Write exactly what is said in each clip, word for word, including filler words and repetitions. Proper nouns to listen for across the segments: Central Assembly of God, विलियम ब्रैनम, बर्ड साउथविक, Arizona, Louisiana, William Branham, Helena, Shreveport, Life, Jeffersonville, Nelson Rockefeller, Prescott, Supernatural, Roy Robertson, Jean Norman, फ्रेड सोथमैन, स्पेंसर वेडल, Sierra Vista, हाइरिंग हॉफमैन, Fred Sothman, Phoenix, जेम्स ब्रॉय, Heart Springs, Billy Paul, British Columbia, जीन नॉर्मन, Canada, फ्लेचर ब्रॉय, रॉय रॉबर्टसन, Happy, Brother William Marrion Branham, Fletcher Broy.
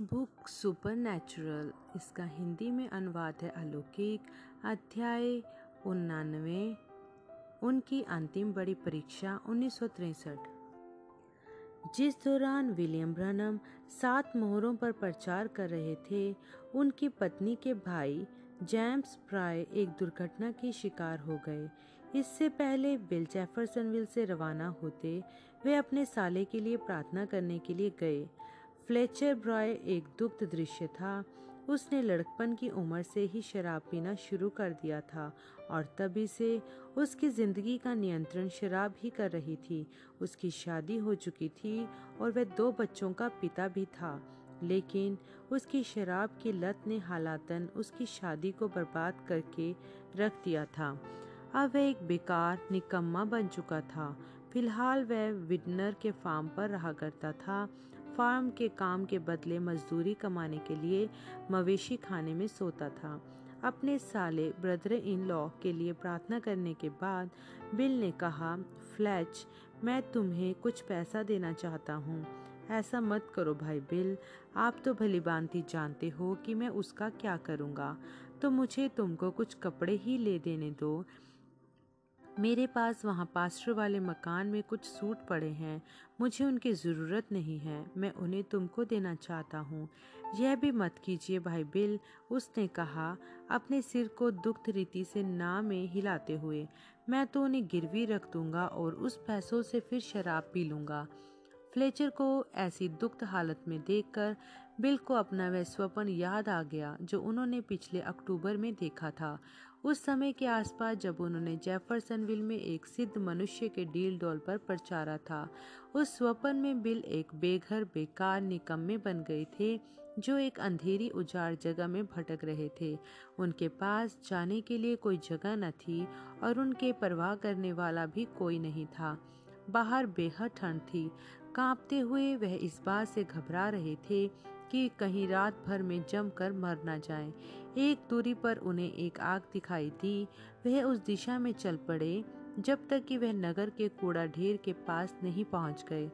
Book supernatural, इसका हिंदी में अनुवाद है अलौकिक। अध्याय उन्नानवे, उनकी अंतिम बड़ी परीक्षा उन्नीस सौ तिरसठ, जिस दौरान विलियम ब्रैनम सात मोहरों पर प्रचार कर रहे थे। उनकी पत्नी के भाई जेम्स ब्रॉय एक दुर्घटना की शिकार हो गए। इससे पहले बिल जेफरसनविल से रवाना होते वे अपने साले के लिए प्रार्थना करने के लिए गए। फ्लेचर ब्रॉय एक दुखद दृश्य था। उसने लड़कपन की उम्र से ही शराब पीना शुरू कर दिया था और तभी से उसकी ज़िंदगी का नियंत्रण शराब ही कर रही थी। उसकी शादी हो चुकी थी और वह दो बच्चों का पिता भी था, लेकिन उसकी शराब की लत ने हालातन उसकी शादी को बर्बाद करके रख दिया था। अब वह एक बेकार निकम्मा बन चुका था। फिलहाल वह विडनर के फार्म पर रहा करता था। फार्म के काम के बदले मजदूरी कमाने के लिए मवेशी खाने में सोता था। अपने साले ब्रदर इन लॉ के लिए प्रार्थना करने के बाद बिल ने कहा, फ्लैच, मैं तुम्हें कुछ पैसा देना चाहता हूँ। ऐसा मत करो भाई बिल, आप तो भली भांति जानते हो कि मैं उसका क्या करूँगा, तो मुझे तुमको कुछ कपड़े ही ले देने दो। मेरे पास वहाँ पास्टर वाले मकान में कुछ सूट पड़े हैं, मुझे उनकी ज़रूरत नहीं है, मैं उन्हें तुमको देना चाहता हूँ। यह भी मत कीजिए भाई बिल, उसने कहा, अपने सिर को दुख रीति से ना में हिलाते हुए, मैं तो उन्हें गिरवी रख दूँगा और उस पैसों से फिर शराब पी लूँगा। फ्लेचर को ऐसी दुखद हालत में देखकर बिल को अपना वह स्वप्न याद आ गया जो उन्होंने पिछले अक्टूबर में देखा था। उस समय के आसपास जब उन्होंने जेफरसनविल में एक सिद्ध मनुष्य के डील डॉल पर प्रचारा था। उस स्वप्न में बिल एक बेघर बेकार निकम्मे बन गए थे जो एक अंधेरी उजाड़ जगह में भटक रहे थे। उनके पास जाने के लिए कोई जगह न थी और उनके परवाह करने वाला भी कोई नहीं था। बाहर बेहद ठंड थी। कांपते हुए वह इस बात से घबरा रहे थे कि कहीं रात भर में जमकर मर ना जाए। एक दूरी पर उन्हें एक आग दिखाई दी। वह उस दिशा में चल पड़े जब तक कि वह नगर के कूड़ा ढेर के पास नहीं पहुंच गए।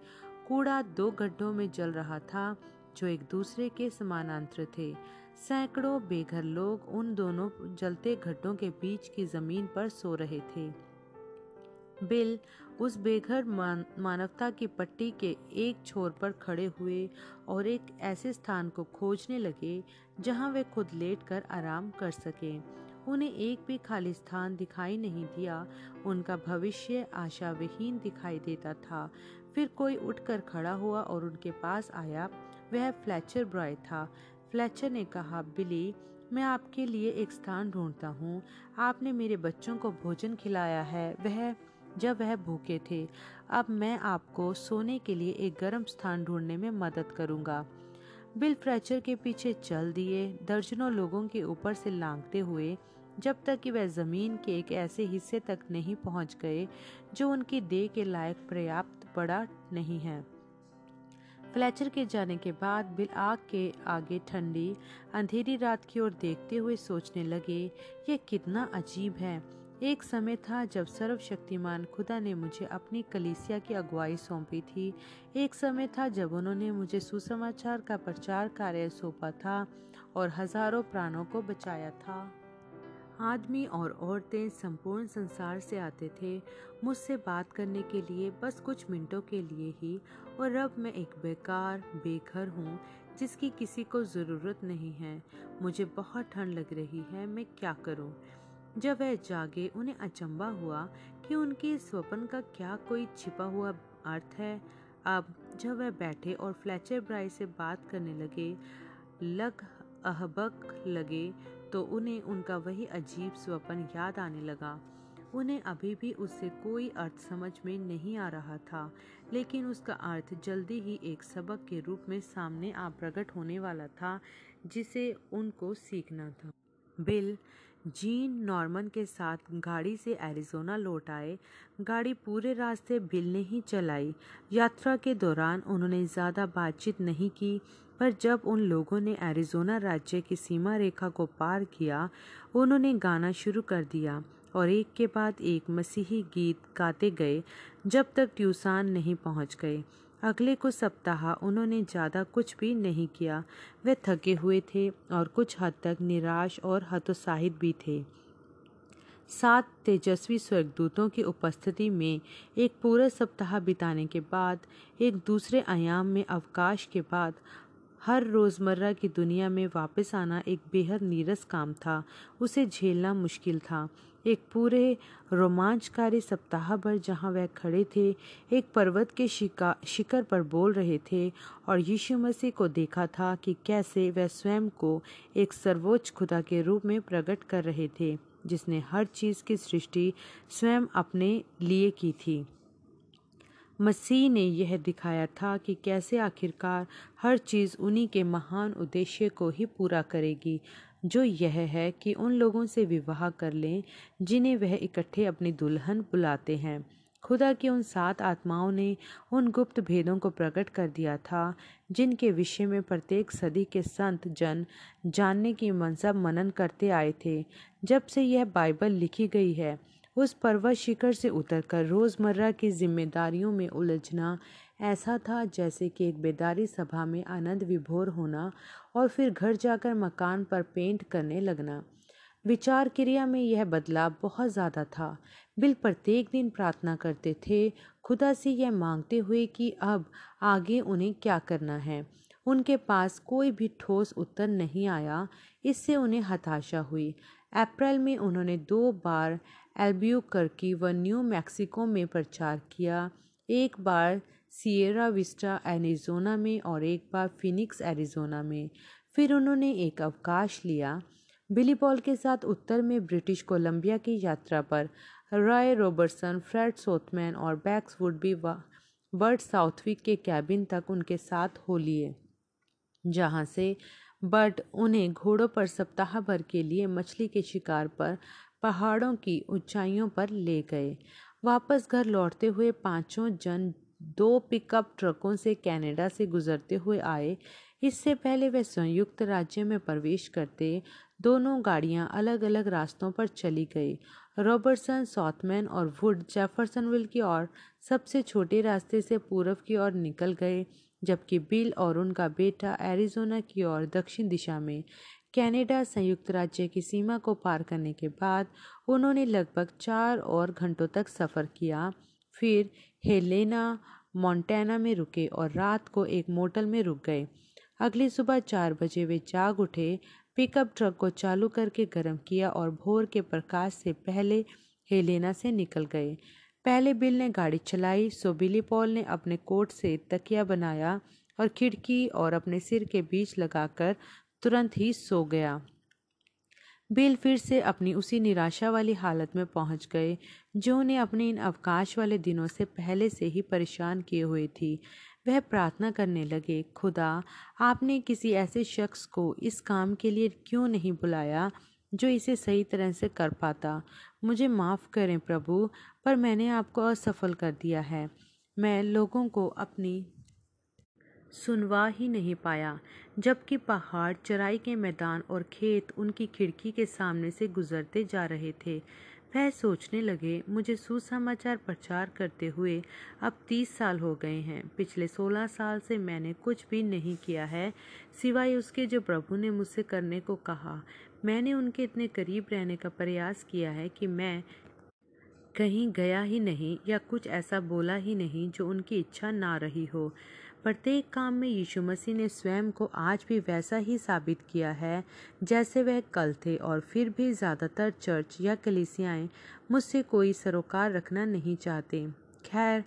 कूड़ा दो गड्ढों में जल रहा था जो एक दूसरे के समानांतर थे। सैकड़ों बेघर लोग उन दोनों जलते गड्ढों के बीच की जमीन पर सो रहे थे। बिल उस बेघर मान, मानवता की पट्टी के एक छोर पर खड़े हुए और एक ऐसे स्थान को खोजने लगे जहां वे खुद लेटकर आराम कर सकें। उन्हें एक भी खाली स्थान दिखाई नहीं दिया। उनका भविष्य आशाविहीन दिखाई देता था। फिर कोई उठकर खड़ा हुआ और उनके पास आया। वह फ्लेचर ब्रॉय था। फ्लेचर ने कहा, बिली, मैं आपके लिए एक स्थान ढूंढता हूँ। आपने मेरे बच्चों को भोजन खिलाया है वह जब वह भूखे थे। अब मैं आपको सोने के लिए एक गर्म स्थान ढूंढने में मदद करूंगा। बिल फ्लेचर के पीछे चल दिए, दर्जनों लोगों के ऊपर से लांघते हुए, जब तक कि वह ज़मीन के एक ऐसे हिस्से तक नहीं पहुंच गए जो उनकी देह के लायक पर्याप्त बड़ा नहीं है। फ्लेचर के जाने के बाद बिल आग के आगे ठंडी अंधेरी रात की ओर देखते हुए सोचने लगे, यह कितना अजीब है। एक समय था जब सर्वशक्तिमान खुदा ने मुझे अपनी कलीसिया की अगुवाई सौंपी थी। एक समय था जब उन्होंने मुझे सुसमाचार का प्रचार कार्य सौंपा था और हजारों प्राणों को बचाया था। आदमी और औरतें संपूर्ण संसार से आते थे मुझसे बात करने के लिए, बस कुछ मिनटों के लिए ही। और अब मैं एक बेकार बेघर हूँ जिसकी किसी को ज़रूरत नहीं है। मुझे बहुत ठंड लग रही है, मैं क्या करूँ। जब वह जागे उन्हें अचंभा हुआ कि उनके स्वप्न का क्या कोई छिपा हुआ अर्थ है। अब जब वह बैठे और फ्लेचर ब्रॉय से बात करने लगे, लग अहबक लगे, तो उन्हें उनका वही अजीब स्वप्न याद आने लगा। उन्हें अभी भी उससे कोई अर्थ समझ में नहीं आ रहा था, लेकिन उसका अर्थ जल्दी ही एक सबक के रूप में सामने आ प्रकट होने वाला था जिसे उनको सीखना था। बिल जीन नॉर्मन के साथ गाड़ी से एरिज़ोना लौट आए। गाड़ी पूरे रास्ते बिल ने ही चलाई। यात्रा के दौरान उन्होंने ज़्यादा बातचीत नहीं की, पर जब उन लोगों ने एरिज़ोना राज्य की सीमा रेखा को पार किया उन्होंने गाना शुरू कर दिया और एक के बाद एक मसीही गीत गाते गए जब तक ट्यूसान नहीं पहुंच गए। अगले कुछ सप्ताह उन्होंने ज़्यादा कुछ भी नहीं किया। वे थके हुए थे और कुछ हद तक निराश और हतोत्साहित भी थे। सात तेजस्वी स्वर्गदूतों की उपस्थिति में एक पूरा सप्ताह बिताने के बाद, एक दूसरे आयाम में अवकाश के बाद, हर रोज़मर्रा की दुनिया में वापस आना एक बेहद नीरस काम था। उसे झेलना मुश्किल था। एक पूरे रोमांचकारी सप्ताह भर जहां वह खड़े थे, एक पर्वत के शिका शिखर पर बोल रहे थे और यीशु मसीह को देखा था कि कैसे वह स्वयं को एक सर्वोच्च खुदा के रूप में प्रकट कर रहे थे, जिसने हर चीज़ की सृष्टि स्वयं अपने लिए की थी। मसीह ने यह दिखाया था कि कैसे आखिरकार हर चीज़ उन्हीं के महान उद्देश्य को ही पूरा करेगी, जो यह है कि उन लोगों से विवाह कर लें जिन्हें वह इकट्ठे अपनी दुल्हन बुलाते हैं। खुदा की उन सात आत्माओं ने उन गुप्त भेदों को प्रकट कर दिया था जिनके विषय में प्रत्येक सदी के संत जन जानने की मनसा मनन करते आए थे। जब से यह बाइबल लिखी गई है, उस पर्वत शिखर से उतरकर रोज़मर्रा की जिम्मेदारियों में उलझना ऐसा था जैसे कि एक बेदारी सभा में आनंद विभोर होना और फिर घर जाकर मकान पर पेंट करने लगना। विचार क्रिया में यह बदलाव बहुत ज़्यादा था। बिल प्रत्येक दिन प्रार्थना करते थे, खुदा से यह मांगते हुए कि अब आगे उन्हें क्या करना है। उनके पास कोई भी ठोस उत्तर नहीं आया। इससे उन्हें हताशा हुई। अप्रैल में उन्होंने दो बार एल्ब्यूकर्की व न्यू मैक्सिको में प्रचार किया, एक बार सिएरा विस्टा एरिज़ोना में और एक बार फिनिक्स एरिज़ोना में। फिर उन्होंने एक अवकाश लिया। बिली पॉल के साथ उत्तर में ब्रिटिश कोलंबिया की यात्रा पर रॉय रॉबर्टसन, फ्रेड सोथमैन और बैक्स वुड भी बर्ड साउथविक के कैबिन तक उनके साथ हो लिए, जहां से बर्ड उन्हें घोड़ों पर सप्ताह भर के लिए मछली के शिकार पर पहाड़ों की ऊंचाइयों पर ले गए। वापस घर लौटते हुए पांचों जन दो पिकअप ट्रकों से कनाडा से गुजरते हुए आए। इससे पहले वे संयुक्त राज्य में प्रवेश करते, दोनों गाड़ियां अलग अलग रास्तों पर चली गई। रॉबर्टसन, सॉथमैन और वुड जेफरसनविल की ओर सबसे छोटे रास्ते से पूर्व की ओर निकल गए, जबकि बिल और उनका बेटा एरिज़ोना की ओर दक्षिण दिशा में। कनाडा संयुक्त राज्य की सीमा को पार करने के बाद उन्होंने लगभग चार और घंटों तक सफ़र किया, फिर हेलेना, मोंटाना में रुके और रात को एक मोटल में रुक गए। अगली सुबह चार बजे वे जाग उठे, पिकअप ट्रक को चालू करके गर्म किया और भोर के प्रकाश से पहले हेलेना से निकल गए। पहले बिल ने गाड़ी चलाई, सो बिली पॉल ने अपने कोट से तकिया बनाया और खिड़की और अपने सिर के बीच लगाकर तुरंत ही सो गया। बिल फिर से अपनी उसी निराशा वाली हालत में पहुंच गए जो उन्हें अपने इन अवकाश वाले दिनों से पहले से ही परेशान किए हुए थी। वह प्रार्थना करने लगे, खुदा, आपने किसी ऐसे शख्स को इस काम के लिए क्यों नहीं बुलाया जो इसे सही तरह से कर पाता। मुझे माफ़ करें प्रभु, पर मैंने आपको असफल कर दिया है। मैं लोगों को अपनी सुनवा ही नहीं पाया, जबकि पहाड़, चराई के मैदान और खेत उनकी खिड़की के सामने से गुजरते जा रहे थे। वह सोचने लगे, मुझे सुसमाचार प्रचार करते हुए अब तीस साल हो गए हैं। पिछले सोलह साल से मैंने कुछ भी नहीं किया है सिवाय उसके जो प्रभु ने मुझसे करने को कहा। मैंने उनके इतने करीब रहने का प्रयास किया है कि मैं कहीं गया ही नहीं या कुछ ऐसा बोला ही नहीं जो उनकी इच्छा ना रही हो। प्रत्येक काम में यीशु मसीह ने स्वयं को आज भी वैसा ही साबित किया है जैसे वह कल थे, और फिर भी ज़्यादातर चर्च या कलीसियाएं मुझसे कोई सरोकार रखना नहीं चाहते। खैर,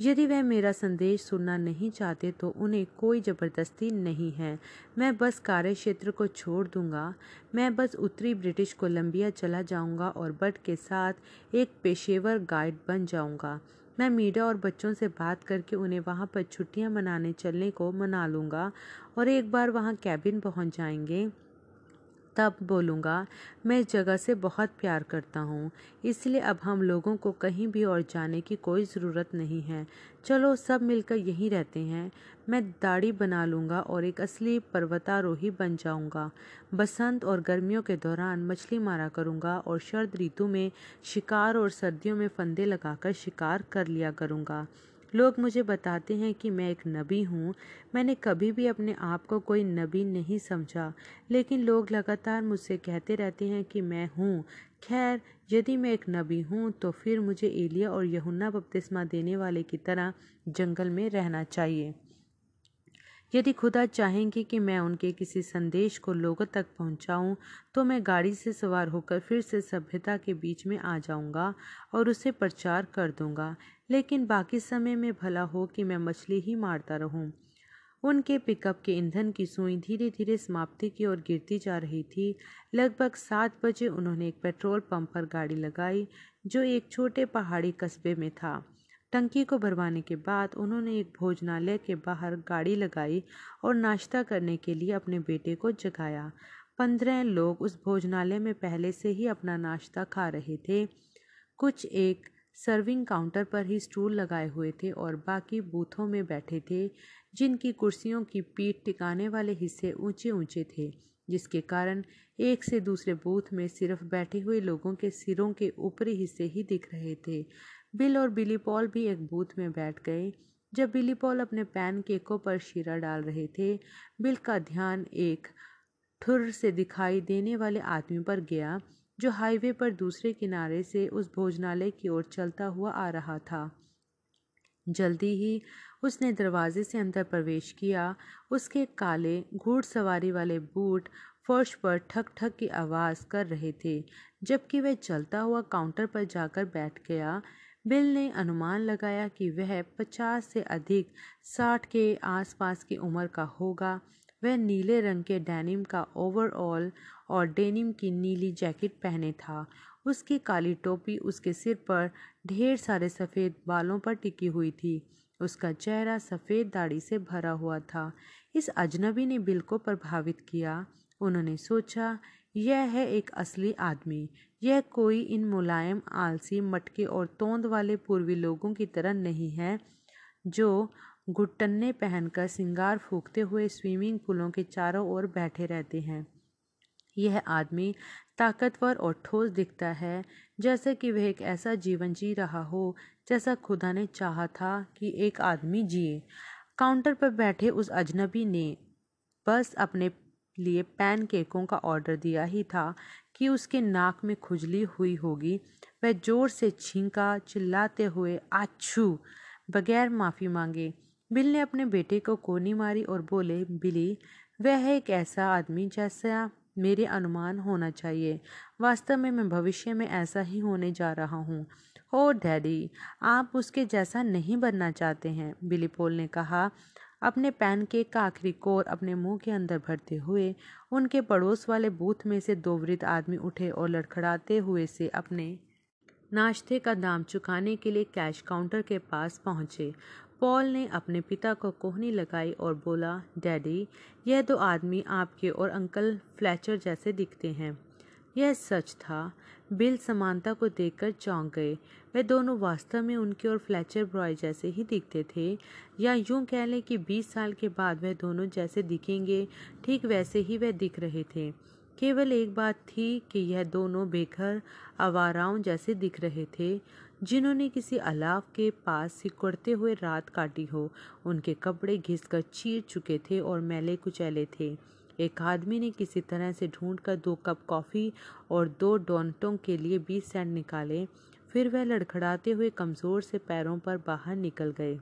यदि वह मेरा संदेश सुनना नहीं चाहते तो उन्हें कोई ज़बरदस्ती नहीं है। मैं बस कार्यक्षेत्र को छोड़ दूंगा। मैं बस उत्तरी ब्रिटिश कोलंबिया चला जाऊंगा और बट के साथ एक पेशेवर गाइड बन जाऊंगा। मैं मीडिया और बच्चों से बात करके उन्हें वहाँ पर छुट्टियाँ मनाने चलने को मना लूँगा और एक बार वहाँ कैबिन पहुँच जाएंगे तब बोलूँगा, मैं इस जगह से बहुत प्यार करता हूँ, इसलिए अब हम लोगों को कहीं भी और जाने की कोई ज़रूरत नहीं है। चलो सब मिलकर यहीं रहते हैं। मैं दाढ़ी बना लूँगा और एक असली पर्वतारोही बन जाऊँगा। बसंत और गर्मियों के दौरान मछली मारा करूँगा और शरद ऋतु में शिकार और सर्दियों में फंदे लगाकर शिकार कर लिया करूँगा। लोग मुझे बताते हैं कि मैं एक नबी हूँ। मैंने कभी भी अपने आप को कोई नबी नहीं समझा, लेकिन लोग लगातार मुझसे कहते रहते हैं कि मैं हूँ। खैर, यदि मैं एक नबी हूँ तो फिर मुझे एलिया और यूहन्ना बपतिस्मा देने वाले की तरह जंगल में रहना चाहिए। यदि खुदा चाहेंगे कि मैं उनके किसी संदेश को लोगों तक पहुंचाऊं, तो मैं गाड़ी से सवार होकर फिर से सभ्यता के बीच में आ जाऊंगा और उसे प्रचार कर दूंगा। लेकिन बाकी समय में भला हो कि मैं मछली ही मारता रहूं। उनके पिकअप के ईंधन की सुई धीरे धीरे समाप्ति की ओर गिरती जा रही थी। लगभग सात बजे उन्होंने एक पेट्रोल पंप पर गाड़ी लगाई जो एक छोटे पहाड़ी कस्बे में था। टंकी को भरवाने के बाद उन्होंने एक भोजनालय के बाहर गाड़ी लगाई और नाश्ता करने के लिए अपने बेटे को जगाया। पंद्रह लोग उस भोजनालय में पहले से ही अपना नाश्ता खा रहे थे। कुछ एक सर्विंग काउंटर पर ही स्टूल लगाए हुए थे और बाकी बूथों में बैठे थे, जिनकी कुर्सियों की पीठ टिकाने वाले हिस्से ऊंचे ऊंचे थे, जिसके कारण एक से दूसरे बूथ में सिर्फ बैठे हुए लोगों के सिरों के ऊपरी हिस्से ही दिख रहे थे। बिल और बिली पॉल भी एक बूथ में बैठ गए। जब बिली पॉल अपने पैन केकों पर शीरा डाल रहे थे, बिल का ध्यान एक ठुर्र से दिखाई देने वाले आदमी पर गया जो हाईवे पर दूसरे किनारे से उस भोजनालय की ओर चलता हुआ आ रहा था। जल्दी ही उसने दरवाजे से अंदर प्रवेश किया। उसके काले घुड़सवारी वाले बूट फर्श पर ठक ठक की आवाज़ कर रहे थे। जबकि वह चलता हुआ काउंटर पर जाकर बैठ गया, बिल ने अनुमान लगाया कि वह पचास से अधिक साठ के आसपास की उम्र का होगा। वह नीले रंग के डेनिम का ओवरऑल और डेनिम की नीली जैकेट पहने था। उसकी काली टोपी उसके सिर पर ढेर सारे सफ़ेद बालों पर टिकी हुई थी। उसका चेहरा सफ़ेद दाढ़ी से भरा हुआ था। इस अजनबी ने बिल को प्रभावित किया। उन्होंने सोचा, यह है एक असली आदमी। यह कोई इन मुलायम, आलसी, मटके और तोंद वाले पूर्वी लोगों की तरह नहीं है जो घुटने पहनकर सिंगार फूंकते हुए स्विमिंग पूलों के चारों ओर बैठे रहते हैं। यह आदमी ताकतवर और ठोस दिखता है, जैसे कि वह एक ऐसा जीवन जी रहा हो जैसा खुदा ने चाहा था कि एक आदमी जिए। काउंटर पर बैठे उस अजनबी ने बस अपने लिए पैन केकों का ऑर्डर दिया ही था कि उसके नाक में खुजली हुई होगी। वह जोर से छींका, चिल्लाते हुए आछू, बगैर माफ़ी मांगे। बिल ने अपने बेटे को कोनी मारी और बोले, बिली, वह एक ऐसा आदमी जैसा मेरे अनुमान होना चाहिए। वास्तव में मैं भविष्य में ऐसा ही होने जा रहा हूँ। ओ डैडी, आप उसके जैसा नहीं बनना चाहते हैं, बिली पॉल ने कहा, अपने पैन केक का आखिरी कोर अपने मुंह के अंदर भरते हुए। उनके पड़ोस वाले बूथ में से दो वृद्ध आदमी उठे और लड़खड़ाते हुए से अपने नाश्ते का दाम चुकाने के लिए कैश काउंटर के पास पहुँचे। पॉल ने अपने पिता को कोहनी लगाई और बोला, डैडी, यह दो आदमी आपके और अंकल फ्लेचर जैसे दिखते हैं। यह सच था। बिल समानता को देखकर चौंक गए। वे दोनों वास्तव में उनके और फ्लेचर ब्रॉय जैसे ही दिखते थे, या यूं कह लें कि बीस साल के बाद वह दोनों जैसे दिखेंगे, ठीक वैसे ही वह दिख रहे थे। केवल एक बात थी कि यह दोनों बेघर आवाराओं जैसे दिख रहे थे, जिन्होंने किसी अलाव के पास सिकुड़ते हुए रात काटी हो। उनके कपड़े घिसकर चीर चुके थे और मैले कुचैले थे। एक आदमी ने किसी तरह से ढूंढकर दो कप कॉफ़ी और दो डोनटों के लिए बीस सेंट निकाले। फिर वह लड़खड़ाते हुए कमज़ोर से पैरों पर बाहर निकल गए।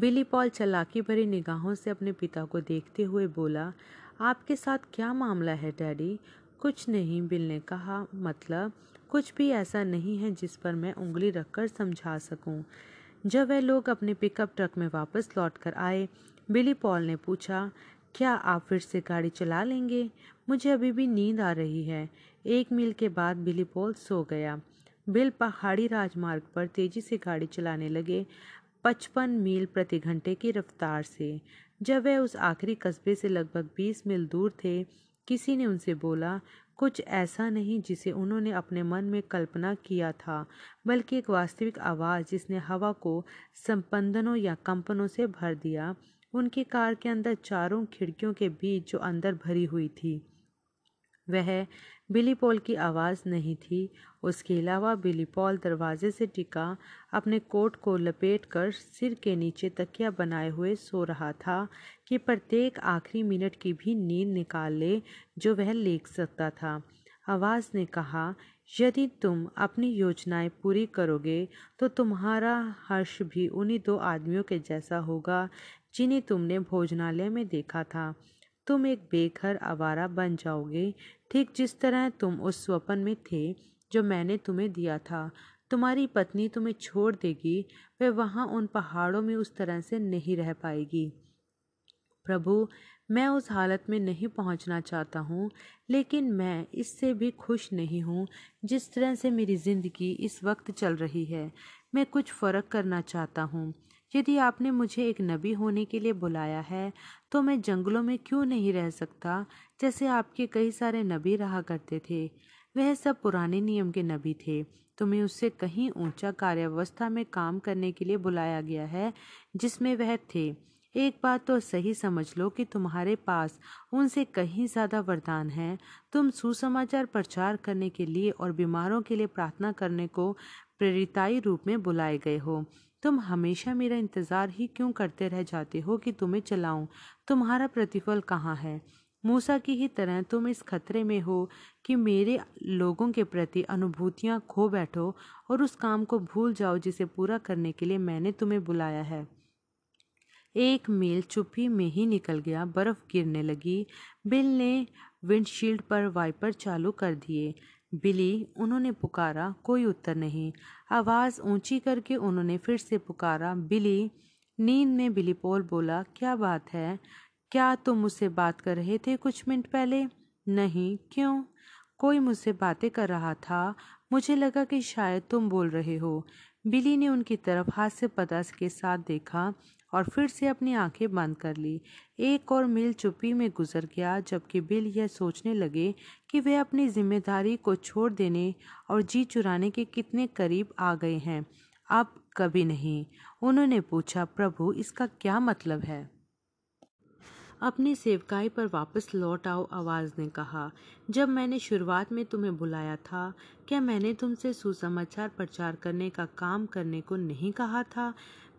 बिली पॉल चालाकी भरी निगाहों से अपने पिता को देखते हुए बोला, आपके साथ क्या मामला है डैडी? कुछ नहीं, बिल ने कहा, मतलब कुछ भी ऐसा नहीं है जिस पर मैं उंगली रखकर समझा सकूं। जब वे लोग अपने पिकअप ट्रक में वापस लौटकर आए, बिली पॉल ने पूछा, क्या आप फिर से गाड़ी चला लेंगे? मुझे अभी भी नींद आ रही है। एक मील के बाद बिली पॉल सो गया। बिल पहाड़ी राजमार्ग पर तेज़ी से गाड़ी चलाने लगे, पचपन मील प्रति घंटे की रफ्तार से। जब वह उस आखिरी कस्बे से लगभग बीस मील दूर थे, किसी ने उनसे बोला, कुछ ऐसा नहीं जिसे उन्होंने अपने मन में कल्पना किया था, बल्कि एक वास्तविक आवाज़ जिसने हवा को संपंदनों या कंपनों से भर दिया। उनकी कार के अंदर चारों खिड़कियों के बीच जो अंदर भरी हुई थी, वह बिली पॉल की आवाज़ नहीं थी। उसके अलावा बिली पॉल दरवाजे से टिका अपने कोट को लपेटकर सिर के नीचे तकिया बनाए हुए सो रहा था कि प्रत्येक आखिरी मिनट की भी नींद निकाल ले जो वह ले सकता था। आवाज़ ने कहा, यदि तुम अपनी योजनाएं पूरी करोगे तो तुम्हारा हर्ष भी उन्हीं दो आदमियों के जैसा होगा जिन्हें तुमने भोजनालय में देखा था। तुम एक बेघर आवारा बन जाओगे, ठीक जिस तरह तुम उस स्वप्न में थे जो मैंने तुम्हें दिया था। तुम्हारी पत्नी तुम्हें छोड़ देगी, वह वहाँ उन पहाड़ों में उस तरह से नहीं रह पाएगी। प्रभु, मैं उस हालत में नहीं पहुँचना चाहता हूँ, लेकिन मैं इससे भी खुश नहीं हूँ जिस तरह से मेरी ज़िंदगी इस वक्त चल रही है। मैं कुछ फ़र्क करना चाहता हूँ। यदि आपने मुझे एक नबी होने के लिए बुलाया है तो मैं जंगलों में क्यों नहीं रह सकता जैसे आपके कई सारे नबी रहा करते थे। वह सब पुराने नियम के नबी थे। तुम्हें उससे कहीं ऊंचा कार्यावस्था में काम करने के लिए बुलाया गया है जिसमें वह थे। एक बात तो सही समझ लो कि तुम्हारे पास उनसे कहीं ज़्यादा वरदान हैं। तुम सुसमाचार प्रचार करने के लिए और बीमारों के लिए प्रार्थना करने को प्रेरिताई रूप में बुलाए गए हो। तुम हमेशा मेरा इंतज़ार ही क्यों करते रह जाते हो कि तुम्हें चलाऊं? तुम्हारा प्रतिफल कहाँ है? मूसा की ही तरह तुम इस खतरे में हो कि मेरे लोगों के प्रति अनुभूतियाँ खो बैठो और उस काम को भूल जाओ जिसे पूरा करने के लिए मैंने तुम्हें बुलाया है। एक मील चुप्पी में ही निकल गया। बर्फ़ गिरने लगी। बिल ने विंडशील्ड पर वाइपर चालू कर दिए। बिली, उन्होंने पुकारा। कोई उत्तर नहीं। आवाज़ ऊंची करके उन्होंने फिर से पुकारा, बिली। नींद में बिली पॉल बोला, क्या बात है? क्या तुम मुझसे बात कर रहे थे कुछ मिनट पहले? नहीं, क्यों? कोई मुझसे बातें कर रहा था, मुझे लगा कि शायद तुम बोल रहे हो। बिली ने उनकी तरफ हास्य पदास के साथ देखा और फिर से अपनी आंखें बंद कर ली। एक और मील चुप्पी में गुजर गया जबकि बिल यह सोचने लगे कि वे अपनी जिम्मेदारी को छोड़ देने और जी चुराने के कितने करीब आ गए हैं। अब कभी नहीं। उन्होंने पूछा, प्रभु, इसका क्या मतलब है? अपनी सेवकाई पर वापस लौट आओ, आवाज़ ने कहा। जब मैंने शुरुआत में तुम्हें बुलाया था, क्या मैंने तुमसे सुसमाचार प्रचार करने का काम करने को नहीं कहा था?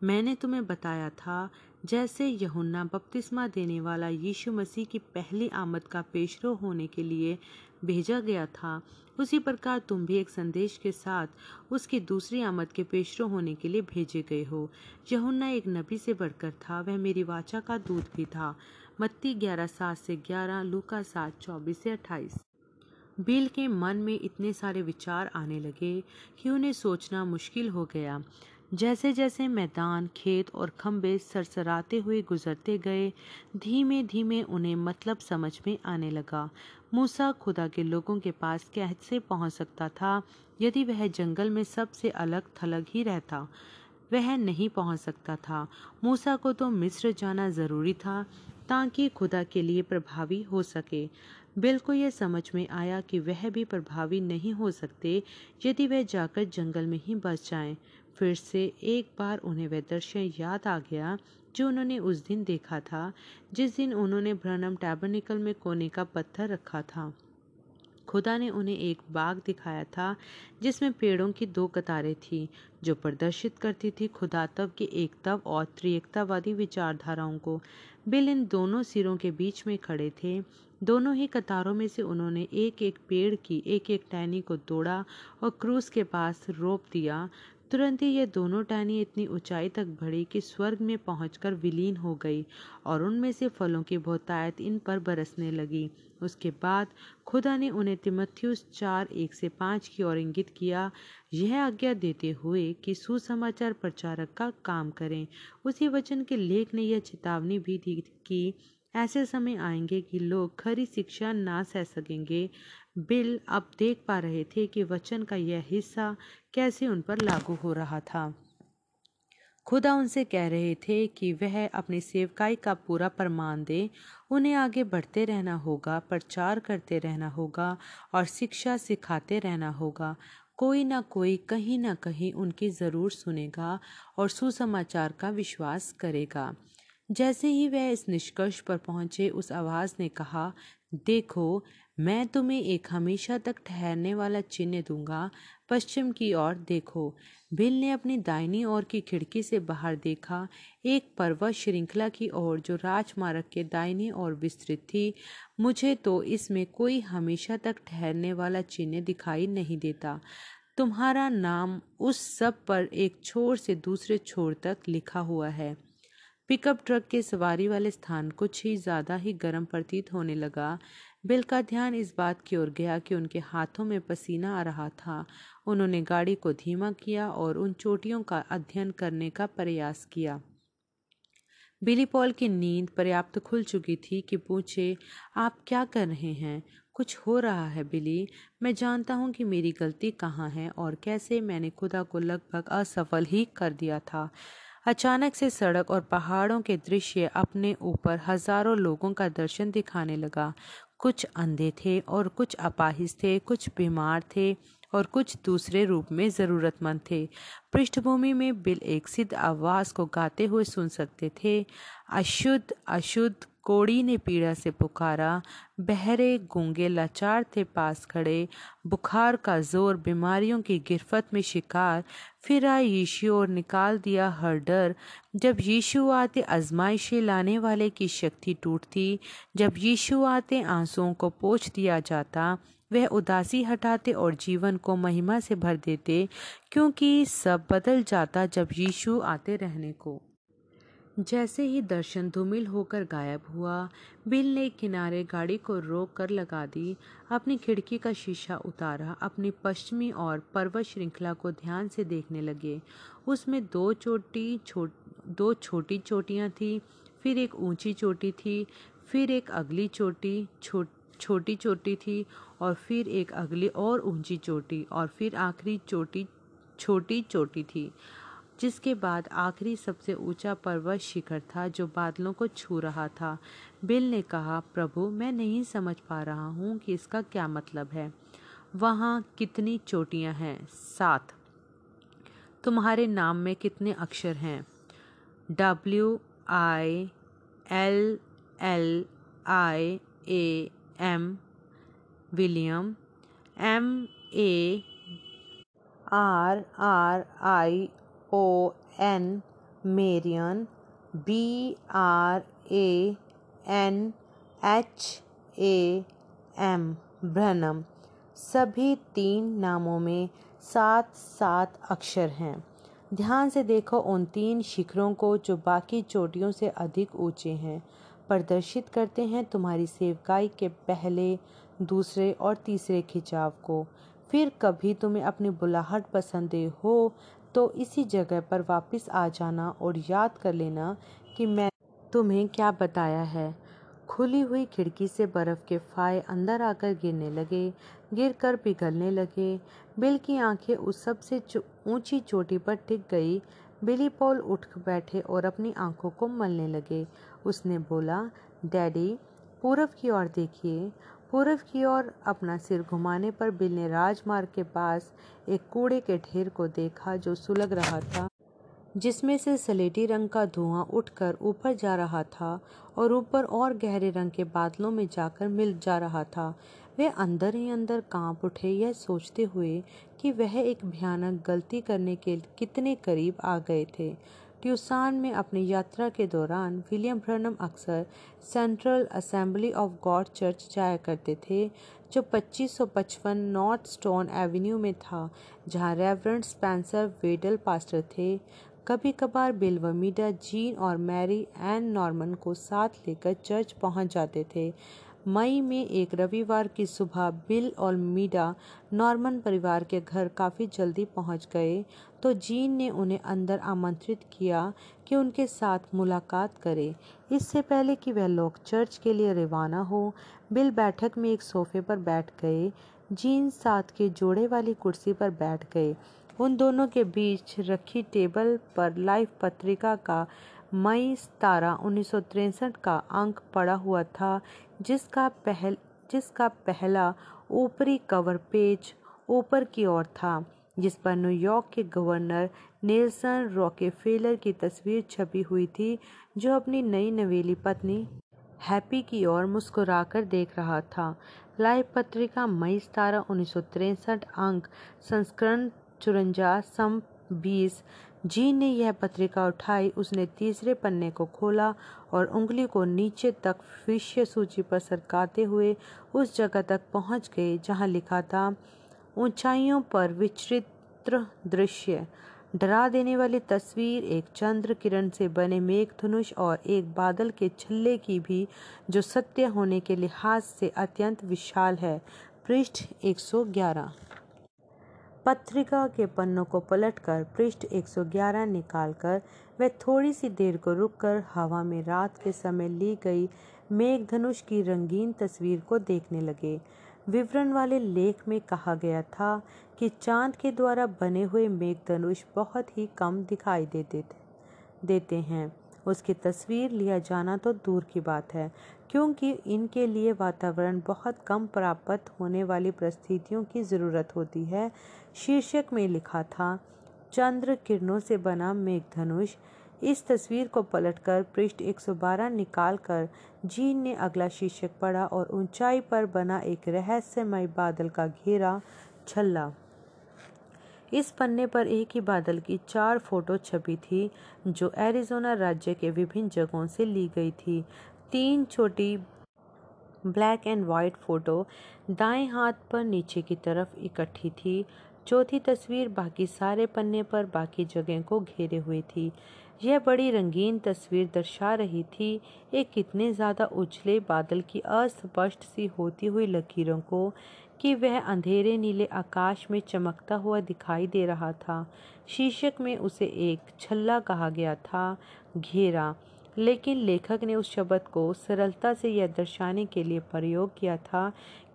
मैंने तुम्हें बताया था, जैसे यूहन्ना बपतिस्मा देने वाला यीशु मसीह की पहली आमद का पेशरो होने के लिए भेजा गया था, उसी प्रकार तुम भी एक संदेश के साथ उसकी दूसरी आमद के पेशरो होने के लिए भेजे गए हो। यूहन्ना एक नबी से बढ़कर था, वह मेरी वाचा का दूत भी था। मत्ती ग्यारह सात से ग्यारह, लूका सात चौबीस से अट्ठाईस। बिल के मन में इतने सारे विचार आने लगे कि उन्हें सोचना मुश्किल हो गया। जैसे जैसे मैदान, खेत और खम्बे सरसराते हुए गुजरते गए, धीमे धीमे उन्हें मतलब समझ में आने लगा। मूसा खुदा के लोगों के पास कैसे पहुंच सकता था यदि वह जंगल में सबसे अलग थलग ही रहता? वह नहीं पहुंच सकता था। मूसा को तो मिस्र जाना ज़रूरी था ताकि खुदा के लिए प्रभावी हो सके। बिल को यह समझ में आया कि वह भी प्रभावी नहीं हो सकते यदि वह जाकर जंगल में ही बस जाएं। फिर से एक बार उन्हें वह दृश्य याद आ गया जो उन्होंने उस दिन देखा था, जिस दिन उन्होंने ब्रैनहम टैबरनेकल में कोने का पत्थर रखा था। खुदा ने उन्हें एक बाग दिखाया था जिसमें पेड़ों की दो कतारें थीं जो प्रदर्शित करती थी खुदात्व की एकत्व और त्रिएकतावादी विचारधाराओं को। बिल इन दोनों सिरों के बीच में खड़े थे। दोनों ही कतारों में से उन्होंने एक एक पेड़ की एक एक टहनी को तोड़ा और क्रूस के पास रोप दिया। तुरंत ही ये दोनों टहनी इतनी ऊंचाई तक बढ़ी कि स्वर्ग में पहुंचकर विलीन हो गई और उनमें से फलों की बहुतायत इन पर बरसने लगी। उसके बाद खुदा ने उन्हें तिमथ्यूस चार एक से पाँच की ओर इंगित किया, यह आज्ञा देते हुए कि सुसमाचार प्रचारक का काम करें। उसी वचन के लेख ने यह चेतावनी भी दी कि ऐसे समय आएंगे कि लोग खरी शिक्षा ना सह सकेंगे। बिल अब देख पा रहे थे कि वचन का यह हिस्सा कैसे उन पर लागू हो रहा था। खुदा उनसे कह रहे थे कि वह अपनी सेवकाई का पूरा प्रमाण दे। उन्हें आगे बढ़ते रहना होगा, प्रचार करते रहना होगा और शिक्षा सिखाते रहना होगा। कोई ना कोई कहीं ना कहीं उनकी ज़रूर सुनेगा और सुसमाचार का विश्वास करेगा। जैसे ही वह इस निष्कर्ष पर पहुंचे, उस आवाज़ ने कहा, देखो, मैं तुम्हें एक हमेशा तक ठहरने वाला चिन्ह दूंगा, पश्चिम की ओर देखो। बिल ने अपनी दाहिनी ओर की खिड़की से बाहर देखा। एक पर्वत श्रृंखला की ओर जो राजमार्ग के दाहिनी ओर विस्तृत थी। मुझे तो इसमें कोई हमेशा तक ठहरने वाला चिन्ह दिखाई नहीं देता। तुम्हारा नाम उस सब पर एक छोर से दूसरे छोर तक लिखा हुआ है। पिकअप ट्रक के सवारी वाले स्थान कुछ ही ज़्यादा ही गर्म प्रतीत होने लगा। बिल का ध्यान इस बात की ओर गया कि उनके हाथों में पसीना आ रहा था। उन्होंने गाड़ी को धीमा किया और उन चोटियों का अध्ययन करने का प्रयास किया। बिली पॉल की नींद पर्याप्त खुल चुकी थी कि पूछे, आप क्या कर रहे हैं? कुछ हो रहा है बिली? मैं जानता हूँ कि मेरी गलती कहाँ है और कैसे मैंने खुदा को लगभग असफल ही कर दिया था। अचानक से सड़क और पहाड़ों के दृश्य अपने ऊपर हजारों लोगों का दर्शन दिखाने लगा। कुछ अंधे थे और कुछ अपाहिज थे, कुछ बीमार थे और कुछ दूसरे रूप में ज़रूरतमंद थे। पृष्ठभूमि में बिल एक सिद्ध आवाज़ को गाते हुए सुन सकते थे। अशुद्ध अशुद्ध, कोड़ी ने पीड़ा से पुकारा। बहरे गूंगे लाचार थे पास खड़े। बुखार का जोर, बीमारियों की गिरफ्त में शिकार। फिर आए यीशु और निकाल दिया हर डर। जब यीशु आते आजमाइशें लाने वाले की शक्ति टूटती। जब यीशु आते आंसुओं को पोंछ दिया जाता। वह उदासी हटाते और जीवन को महिमा से भर देते, क्योंकि सब बदल जाता जब यीशु आते रहने को। जैसे ही दर्शन धूमिल होकर गायब हुआ, बिल ने किनारे गाड़ी को रोक कर लगा दी, अपनी खिड़की का शीशा उतारा, अपनी पश्चिमी और पर्वत श्रृंखला को ध्यान से देखने लगे। उसमें दो छोटी छोट दो छोटी चोटियाँ थीं, फिर एक ऊंची चोटी थी, फिर एक अगली चोटी छो छोटी चोटी थी और फिर एक अगली और ऊंची चोटी और फिर आखिरी चोटी छोटी चोटी थी, जिसके बाद आखिरी सबसे ऊंचा पर्वत शिखर था जो बादलों को छू रहा था। बिल ने कहा, प्रभु, मैं नहीं समझ पा रहा हूँ कि इसका क्या मतलब है। वहाँ कितनी चोटियाँ हैं? सात। तुम्हारे नाम में कितने अक्षर हैं? W I L L I A M William, M A R R I O N Marion, B R A N H A M Branham. सभी तीन नामों में सात सात अक्षर हैं। ध्यान से देखो उन तीन शिखरों को जो बाकी चोटियों से अधिक ऊंचे हैं, प्रदर्शित करते हैं तुम्हारी सेवकाई के पहले, दूसरे और तीसरे खिंचाव को। फिर कभी तुम्हें अपनी बुलाहट पर संदेह हो तो इसी जगह पर वापस आ जाना और याद कर लेना कि मैं तुम्हें क्या बताया है। खुली हुई खिड़की से बर्फ़ के फाय अंदर आकर गिरने लगे, गिरकर पिघलने लगे। बिल की आंखें उस सबसे ऊंची चोटी पर टिक गई। बिली पॉल उठ बैठे और अपनी आंखों को मलने लगे। उसने बोला, डैडी, पूरब की ओर देखिए। पूरब की ओर अपना सिर घुमाने पर बिल ने राजमार्ग के पास एक कूड़े के ढेर को देखा जो सुलग रहा था, जिसमें से सलेटी रंग का धुआं उठकर ऊपर जा रहा था और ऊपर और गहरे रंग के बादलों में जाकर मिल जा रहा था। वे अंदर ही अंदर कांप उठे, यह सोचते हुए कि वह एक भयानक गलती करने के कितने करीब आ गए थे। ट्यूसान में अपनी यात्रा के दौरान विलियम ब्रैनम अक्सर central assembly of God church जाया करते थे, जो पच्चीस सौ पचपन नॉर्थ स्टोन एवेन्यू में था, जहां रेवरेंड स्पेंसर वेडल पास्टर थे। कभी कभार बिल वमीडा, जीन और मैरी एन नॉर्मन को साथ लेकर चर्च पहुंच जाते थे। मई में एक रविवार की सुबह बिल और मीडा नॉर्मन परिवार के घर काफ़ी जल्दी पहुंच गए तो जीन ने उन्हें अंदर आमंत्रित किया कि उनके साथ मुलाकात करे। इससे पहले कि वह लोग चर्च के लिए रवाना हो, बिल बैठक में एक सोफे पर बैठ गए। जीन साथ के जोड़े वाली कुर्सी पर बैठ गए। उन दोनों के बीच रखी टेबल पर लाइफ पत्रिका का मई सतारह उन्नीस सौ तिरसठ का अंक पड़ा हुआ था, जिसका पहल जिसका पहला ऊपरी कवर पेज ऊपर की ओर था। जिस पर न्यूयॉर्क के गवर्नर नेल्सन रॉकेफेलर की तस्वीर छपी हुई थी, जो अपनी नई नवेली पत्नी हैप्पी की ओर मुस्कुराकर देख रहा था। लाइफ पत्रिका मई सतारह उन्नीस सौ तिरसठ अंक संस्करण चुरंजा सम बीस। जी ने यह पत्रिका उठाई। उसने तीसरे पन्ने को खोला और उंगली को नीचे तक विषय सूची पर सरकाते हुए उस जगह तक पहुंच गए जहां लिखा था, ऊंचाइयों पर विचित्र दृश्य, डरा देने वाली तस्वीर, एक चंद्र किरण से बने मेघधनुष और एक बादल के छल्ले की भी, जो सत्य होने के लिहाज से अत्यंत विशाल है। पृष्ठ एक सौ ग्यारह। पत्रिका के पन्नों को पलटकर पृष्ठ एक सौ ग्यारह निकालकर वह थोड़ी सी देर को रुककर हवा में रात के समय ली गई मेघधनुष की रंगीन तस्वीर को देखने लगे। विवरण वाले लेख में कहा गया था कि चांद के द्वारा बने हुए मेघधनुष बहुत ही कम दिखाई देते देते हैं। उसकी तस्वीर लिया जाना तो दूर की बात है, क्योंकि इनके लिए वातावरण बहुत कम प्राप्त होने वाली परिस्थितियों की ज़रूरत होती है। शीर्षक में लिखा था, चंद्र किरणों से बना मेघधनुष। इस तस्वीर को पलटकर पृष्ठ एक सौ बारह निकालकर जीन ने अगला शीर्षक पढ़ा और ऊंचाई पर बना एक रहस्यमय बादल का घेरा छल्ला। इस पन्ने पर एक ही बादल की चार फोटो छपी थी, जो एरिज़ोना राज्य के विभिन्न जगहों से ली गई थी। तीन छोटी ब्लैक एंड वाइट फ़ोटो दाएं हाथ पर नीचे की तरफ इकट्ठी थी। चौथी तस्वीर बाकी सारे पन्ने पर बाकी जगह को घेरे हुए थी। यह बड़ी रंगीन तस्वीर दर्शा रही थी एक कितने ज़्यादा उछले बादल की अस्पष्ट सी होती हुई लकीरों को, कि वह अंधेरे नीले आकाश में चमकता हुआ दिखाई दे रहा था। शीर्षक में उसे एक छल्ला कहा गया था, घेरा, लेकिन लेखक ने उस शब्द को सरलता से यह दर्शाने के लिए प्रयोग किया था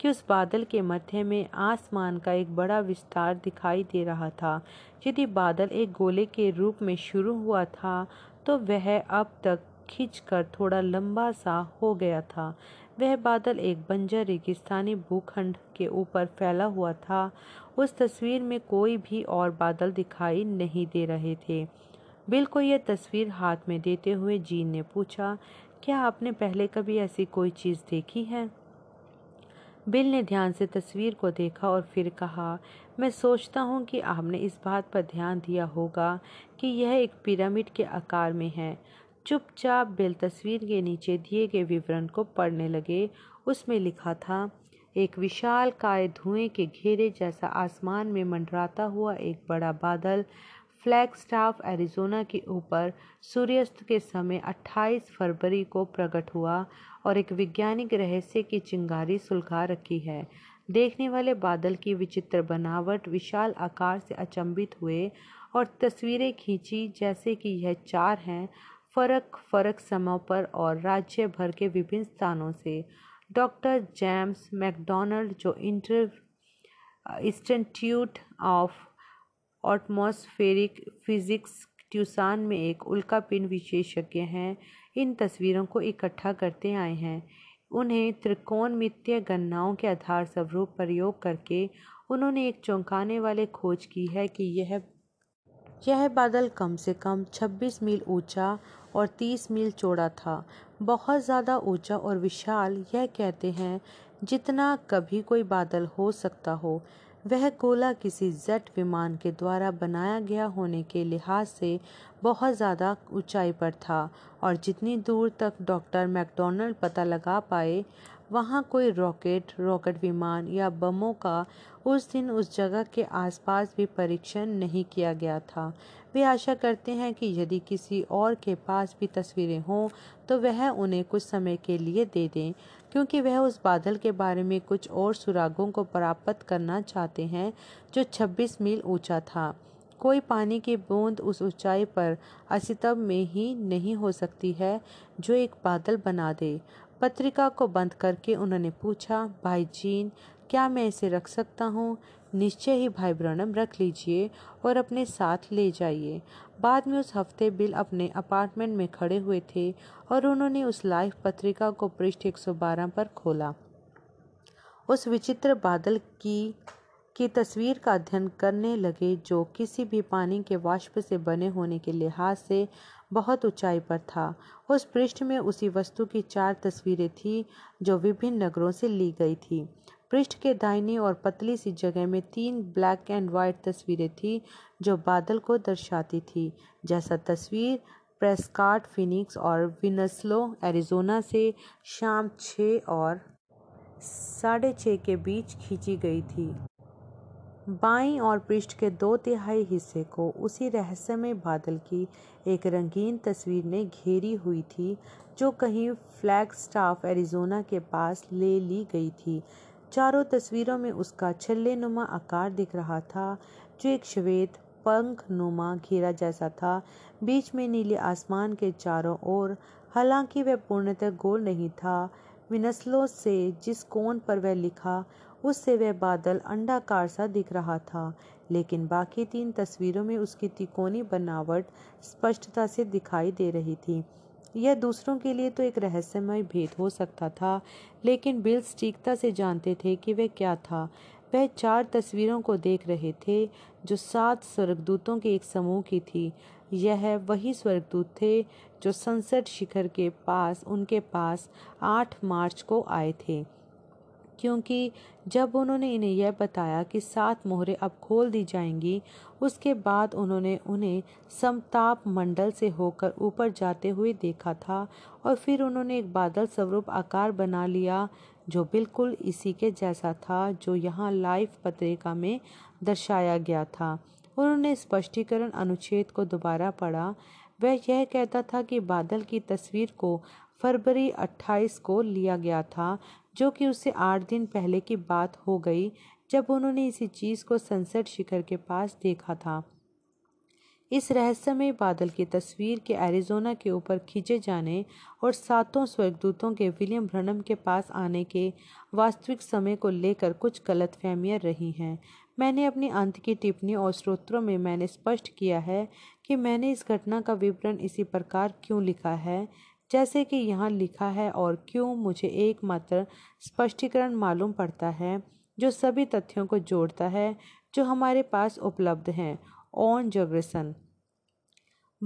कि उस बादल के मध्य में आसमान का एक बड़ा विस्तार दिखाई दे रहा था। यदि बादल एक गोले के रूप में शुरू हुआ था, तो वह अब तक खींचकर थोड़ा लंबा सा हो गया था। वह बादल एक बंजर रेगिस्तानी भूखंड के ऊपर फैला हुआ था। उस तस्वीर में कोई भी और बादल दिखाई नहीं दे रहे थे। बिल को यह तस्वीर हाथ में देते हुए जीन ने पूछा, क्या आपने पहले कभी ऐसी कोई चीज़ देखी है? बिल ने ध्यान से तस्वीर को देखा और फिर कहा, मैं सोचता हूँ कि आपने इस बात पर ध्यान दिया होगा कि यह एक पिरामिड के आकार में है। चुपचाप बिल तस्वीर के नीचे दिए गए विवरण को पढ़ने लगे। उसमें लिखा था, एक विशाल काय धुएं के घेरे जैसा आसमान में मंडराता हुआ एक बड़ा बादल फ्लैगस्टाफ एरिज़ोना के ऊपर सूर्यास्त के समय अट्ठाईस फरवरी को प्रकट हुआ और एक वैज्ञानिक रहस्य की चिंगारी सुलगा रखी है। देखने वाले बादल की विचित्र बनावट, विशाल आकार से अचंभित हुए और तस्वीरें खींची जैसे कि यह चार हैं, फ़र्क फ़र्क समयों पर और राज्य भर के विभिन्न स्थानों से। डॉक्टर जेम्स मैकडोनल्ड, जो inter institute of atmospheric physics Tucson में एक उल्कापिंड विशेषज्ञ हैं, इन तस्वीरों को इकट्ठा करते आए हैं। उन्हें त्रिकोणमितीय गणनाओं के आधार स्वरूप प्रयोग करके उन्होंने एक चौंकाने वाले खोज की है कि यह यह बादल कम से कम छब्बीस मील ऊंचा और तीस मील चौड़ा था। बहुत ज़्यादा ऊंचा और विशाल, यह कहते हैं, जितना कभी कोई बादल हो सकता हो। वह गोला किसी जेट विमान के द्वारा बनाया गया होने के लिहाज से बहुत ज़्यादा ऊंचाई पर था और जितनी दूर तक डॉक्टर मैकडोनल्ड पता लगा पाए, वहाँ कोई रॉकेट, रॉकेट विमान या बमों का उस दिन उस जगह के आसपास भी परीक्षण नहीं किया गया था। वे आशा करते हैं कि यदि किसी और के पास भी तस्वीरें हों, तो वह उन्हें कुछ समय के लिए दे दें, क्योंकि वह उस बादल के बारे में कुछ और सुरागों को प्राप्त करना चाहते हैं जो छब्बीस मील ऊंचा था। कोई पानी की बूंद उस ऊंचाई पर अस्तित्व में ही नहीं हो सकती है जो एक बादल बना दे। पत्रिका को बंद करके उन्होंने पूछा, भाई जीन, क्या मैं इसे रख सकता हूँ? निश्चय ही भाई ब्रैनम, रख लीजिए और अपने साथ ले जाइए। बाद में उस हफ्ते बिल अपने अपार्टमेंट में खड़े हुए थे और उन्होंने उस लाइफ पत्रिका को पृष्ठ एक सौ बारह पर खोला। उस विचित्र बादल की की तस्वीर का अध्ययन करने लगे, जो किसी भी पानी के वाष्प से बने होने के लिहाज से बहुत ऊंचाई पर था। उस पृष्ठ में उसी वस्तु की चार तस्वीरें थीं जो विभिन्न नगरों से ली गई थी। पृष्ठ के दाहिनी और पतली सी जगह में तीन ब्लैक एंड वाइट तस्वीरें थीं जो बादल को दर्शाती थी, जैसा तस्वीर प्रेस्कॉट, फिनिक्स और विनस्लो, एरिजोना से शाम छः और साढ़े छः के बीच खींची गई थी। बाईं और पृष्ठ के दो तिहाई हिस्से को उसी रहस्यमय बादल की एक रंगीन तस्वीर ने घेरी हुई थी जो कहीं फ्लैगस्टाफ, एरिजोना के पास ले ली गई थी। चारों तस्वीरों में उसका छल्ले नुमा आकार दिख रहा था जो एक श्वेत पंख नुमा घेरा जैसा था, बीच में नीले आसमान के चारों ओर। हालांकि वह पूर्णतः गोल नहीं था। विनस्लो से जिस कोण पर वह लिखा उससे वह बादल अंडाकार सा दिख रहा था, लेकिन बाकी तीन तस्वीरों में उसकी तिकोनी बनावट स्पष्टता से दिखाई दे रही थी। यह दूसरों के लिए तो एक रहस्यमय भेद हो सकता था, लेकिन बिल सटीकता से जानते थे कि वह क्या था। वह चार तस्वीरों को देख रहे थे जो सात स्वर्गदूतों के एक समूह की थी। यह वही स्वर्गदूत थे जो सनसेट शिखर के पास उनके पास आठ मार्च को आए थे, क्योंकि जब उन्होंने इन्हें यह बताया कि सात मोहरें अब खोल दी जाएंगी, उसके बाद उन्होंने उन्हें समताप मंडल से होकर ऊपर जाते हुए देखा था और फिर उन्होंने एक बादल स्वरूप आकार बना लिया जो बिल्कुल इसी के जैसा था जो यहाँ लाइफ पत्रिका में दर्शाया गया था। उन्होंने स्पष्टीकरण अनुच्छेद को दोबारा पढ़ा। वह यह कहता था कि बादल की तस्वीर को फरवरी अट्ठाईस को लिया गया था, जो कि उससे आठ दिन पहले की बात हो गई जब उन्होंने इसी चीज़ को सनसेट शिखर के पास देखा था। इस रहस्यमय बादल की तस्वीर के एरिजोना के ऊपर खींचे जाने और सातों स्वर्गदूतों के विलियम ब्रैनहम के पास आने के वास्तविक समय को लेकर कुछ गलतफहमियां रही हैं। मैंने अपनी अंत की टिप्पणी और स्रोतों में मैंने स्पष्ट किया है कि मैंने इस घटना का विवरण इसी प्रकार क्यों लिखा है जैसे कि यहाँ लिखा है, और क्यों मुझे एकमात्र स्पष्टीकरण मालूम पड़ता है जो सभी तथ्यों को जोड़ता है जो हमारे पास उपलब्ध हैं। ऑन जगरेसन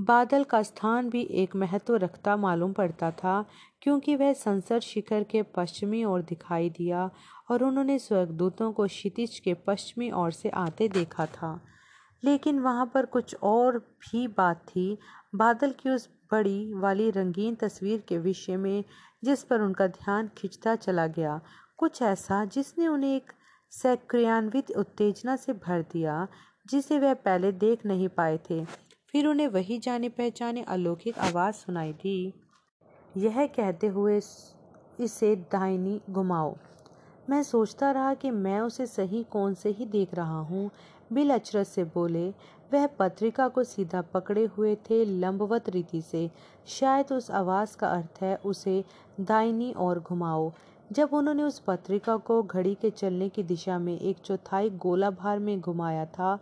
बादल का स्थान भी एक महत्व रखता मालूम पड़ता था, क्योंकि वह संसद शिखर के पश्चिमी ओर दिखाई दिया और उन्होंने स्वर्गदूतों को क्षितिज के पश्चिमी ओर से आते देखा था। लेकिन वहाँ पर कुछ और भी बात थी। बादल की उस बड़ी वाली रंगीन तस्वीर के विषय में जिस पर उनका ध्यान खिंचता चला गया, कुछ ऐसा जिसने उन्हें एक सक्रयान्वित उत्तेजना से भर दिया जिसे वह पहले देख नहीं पाए थे। फिर उन्हें वही जाने पहचाने अलौकिक आवाज़ सुनाई दी, यह कहते हुए इसे दाहिनी घुमाओ। मैं सोचता रहा कि मैं उसे सही कोण से ही देख रहा हूँ, बिल अचरज से बोले। वह पत्रिका को सीधा पकड़े हुए थे, लंबवत रीति से। शायद उस आवाज़ का अर्थ है उसे दाहिनी ओर घुमाओ। जब उन्होंने उस पत्रिका को घड़ी के चलने की दिशा में एक चौथाई गोलाभार में घुमाया था,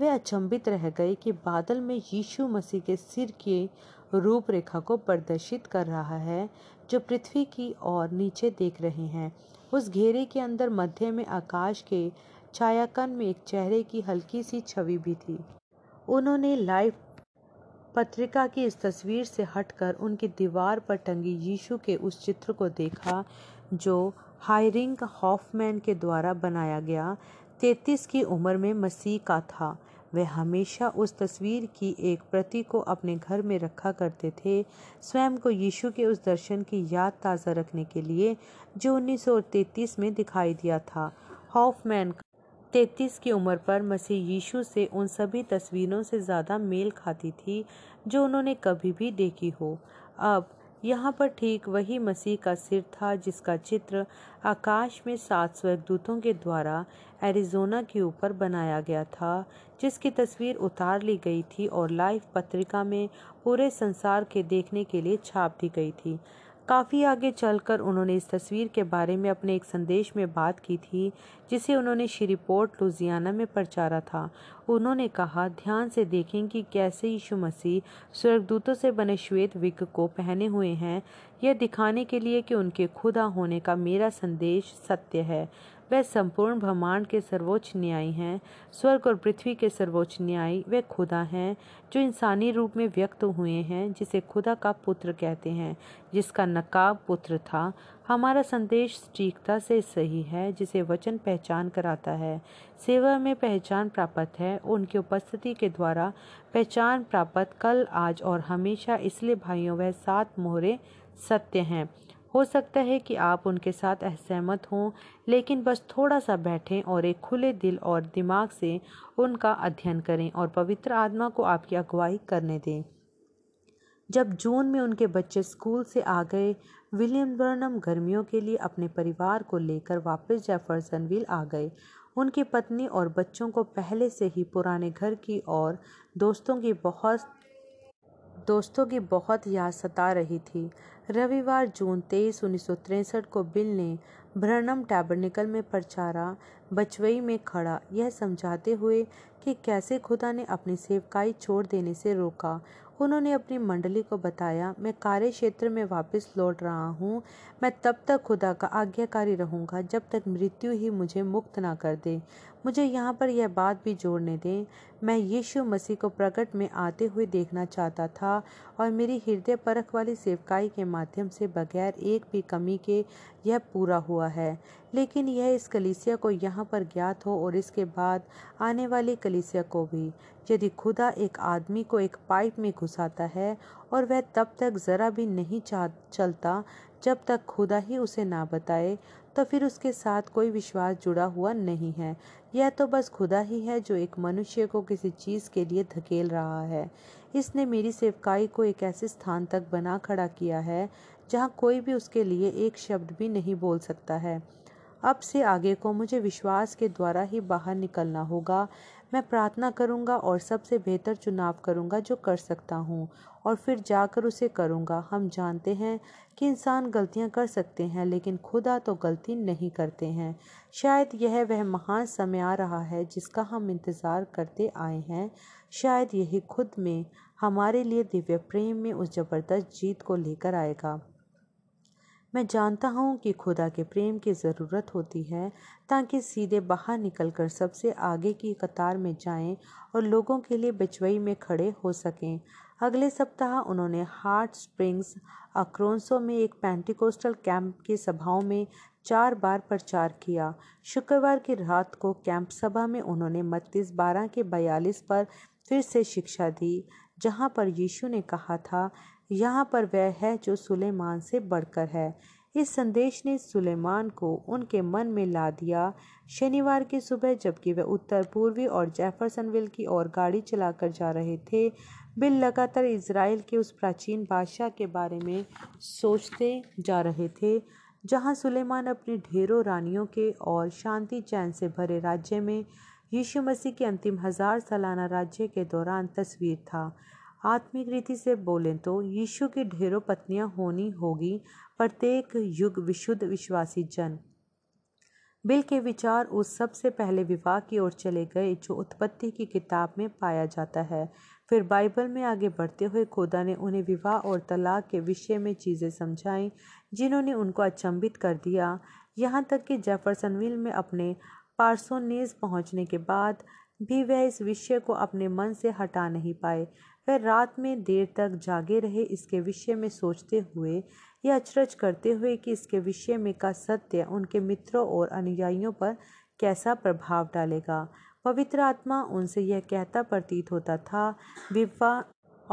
वे अचंभित रह गए कि बादल में यीशु मसीह के सिर की रूपरेखा को प्रदर्शित कर रहा है जो पृथ्वी की ओर नीचे देख रहे हैं। उस घेरे के अंदर मध्य में आकाश के छायांकन में एक चेहरे की हल्की सी छवि भी थी। उन्होंने लाइफ पत्रिका की इस तस्वीर से हटकर उनकी दीवार पर टंगी यीशु के उस चित्र को देखा जो हाइरिंग हॉफमैन के द्वारा बनाया गया तैंतीस की उम्र में मसीह का था। वह हमेशा उस तस्वीर की एक प्रति को अपने घर में रखा करते थे, स्वयं को यीशु के उस दर्शन की याद ताज़ा रखने के लिए जो उन्नीस सौ तैंतीस में दिखाई दिया था। हॉफमैन तैंतीस की उम्र पर मसीह यीशु से उन सभी तस्वीरों से ज़्यादा मेल खाती थी जो उन्होंने कभी भी देखी हो। अब यहाँ पर ठीक वही मसीह का सिर था जिसका चित्र आकाश में सात स्वर्गदूतों के द्वारा एरिजोना के ऊपर बनाया गया था, जिसकी तस्वीर उतार ली गई थी और लाइफ पत्रिका में पूरे संसार के देखने के लिए छाप दी गई थी। काफ़ी आगे चलकर उन्होंने इस तस्वीर के बारे में अपने एक संदेश में बात की थी जिसे उन्होंने श्रीपोर्ट, लुजियाना में प्रचारा था। उन्होंने कहा, ध्यान से देखें कि कैसे यीशु मसीह स्वर्गदूतों से बने श्वेत विग को पहने हुए हैं, यह दिखाने के लिए कि उनके खुदा होने का मेरा संदेश सत्य है। वह संपूर्ण ब्रह्मांड के सर्वोच्च न्यायी हैं। स्वर्ग और पृथ्वी के सर्वोच्च न्यायी वह खुदा हैं जो इंसानी रूप में व्यक्त हुए हैं, जिसे खुदा का पुत्र कहते हैं, जिसका नकाब पुत्र था। हमारा संदेश सटीकता से सही है जिसे वचन पहचान कराता है। सेवा में पहचान प्राप्त है, उनकी उपस्थिति के द्वारा पहचान प्राप्त कल आज और हमेशा। इसलिए भाइयों वह सात मोहरे सत्य हैं। हो सकता है कि आप उनके साथ असहमत हों, लेकिन बस थोड़ा सा बैठें और एक खुले दिल और दिमाग से उनका अध्ययन करें और पवित्र आत्मा को आपकी अगुवाई करने दें। जब जून में उनके बच्चे स्कूल से आ गए, विलियम बर्नम गर्मियों के लिए अपने परिवार को लेकर वापस जेफरसनविल आ गए। उनकी पत्नी और बच्चों को पहले से ही पुराने घर की और दोस्तों की बहुत दोस्तों की बहुत याद सता रही थी। रविवार जून तेईस उन्नीस सौ तिरसठ को बिल ने ब्रैनहम टैबरनेकल में प्रचारा बचवई में खड़ा यह समझाते हुए कि कैसे खुदा ने अपनी सेवकाई छोड़ देने से रोका। उन्होंने अपनी मंडली को बताया, मैं कार्य क्षेत्र में वापस लौट रहा हूँ। मैं तब तक खुदा का आज्ञाकारी रहूँगा जब तक मृत्यु ही मुझे मुक्त ना कर दे। मुझे यहाँ पर यह बात भी जोड़ने दें, मैं यीशु मसीह को प्रकट में आते हुए देखना चाहता था और मेरी हृदय परख वाली सेवकाई के माध्यम से बगैर एक भी कमी के यह पूरा हुआ है। लेकिन यह इस कलीसिया को यहाँ पर ज्ञात हो और इसके बाद आने वाली कलीसिया को भी। यदि खुदा एक आदमी को एक पाइप में घुसाता है और वह तब तक ज़रा भी नहीं चलता जब तक खुदा ही उसे ना बताए, तो फिर उसके साथ कोई विश्वास जुड़ा हुआ नहीं है। यह तो बस खुदा ही है जो एक मनुष्य को किसी चीज़ के लिए धकेल रहा है। इसने मेरी सेवकाई को एक ऐसे स्थान तक बना खड़ा किया है जहाँ कोई भी उसके लिए एक शब्द भी नहीं बोल सकता है। अब से आगे को मुझे विश्वास के द्वारा ही बाहर निकलना होगा। मैं प्रार्थना करूंगा और सबसे बेहतर चुनाव करूंगा जो कर सकता हूं और फिर जाकर उसे करूंगा। हम जानते हैं कि इंसान गलतियां कर सकते हैं, लेकिन खुदा तो गलती नहीं करते हैं। शायद यह वह महान समय आ रहा है जिसका हम इंतज़ार करते आए हैं। शायद यही खुद में हमारे लिए दिव्य प्रेम में उस ज़बरदस्त जीत को लेकर आएगा। मैं जानता हूँ कि खुदा के प्रेम की ज़रूरत होती है ताकि सीधे बाहर निकलकर सबसे आगे की कतार में जाएं और लोगों के लिए बिचवई में खड़े हो सकें। अगले सप्ताह उन्होंने हार्ट स्प्रिंग्स अक्रोंसो में एक पेंटिकोस्टल कैंप की सभाओं में चार बार प्रचार किया। शुक्रवार की रात को कैंप सभा में उन्होंने मत्तीस बारह के बयालीस पर फिर से शिक्षा दी, जहाँ पर यीशु ने कहा था, यहाँ पर वह है जो सुलेमान से बढ़कर है। इस संदेश ने सुलेमान को उनके मन में ला दिया। शनिवार की सुबह जबकि वह उत्तर पूर्वी और जेफरसनविल की ओर गाड़ी चलाकर जा रहे थे, बिल लगातार इजराइल के उस प्राचीन बादशाह के बारे में सोचते जा रहे थे जहाँ सुलेमान अपनी ढेरों रानियों के और शांति चैन से भरे राज्य में यीशु मसीह के अंतिम हज़ार सालाना राज्य के दौरान तस्वीर था। आत्मिक रीति से बोलें तो यीशु की ढेरों पत्नियां होनी होगी, प्रत्येक युग विशुद्ध विश्वासी जन। बिल के विचार उस सबसे पहले विवाह की ओर चले गए जो उत्पत्ति की किताब में पाया जाता है। फिर बाइबल में आगे बढ़ते हुए खुदा ने उन्हें विवाह और तलाक के विषय में चीज़ें समझाईं जिन्होंने उनको अचंभित कर दिया। यहाँ तक कि जेफरसनविल में अपने पार्सोनेज पहुँचने के बाद भी वह इस विषय को अपने मन से हटा नहीं पाए। वह रात में देर तक जागे रहे, इसके विषय में सोचते हुए या अचरज करते हुए कि इसके विषय में का सत्य उनके मित्रों और अनुयायियों पर कैसा प्रभाव डालेगा। पवित्र आत्मा उनसे यह कहता प्रतीत होता था, विवाह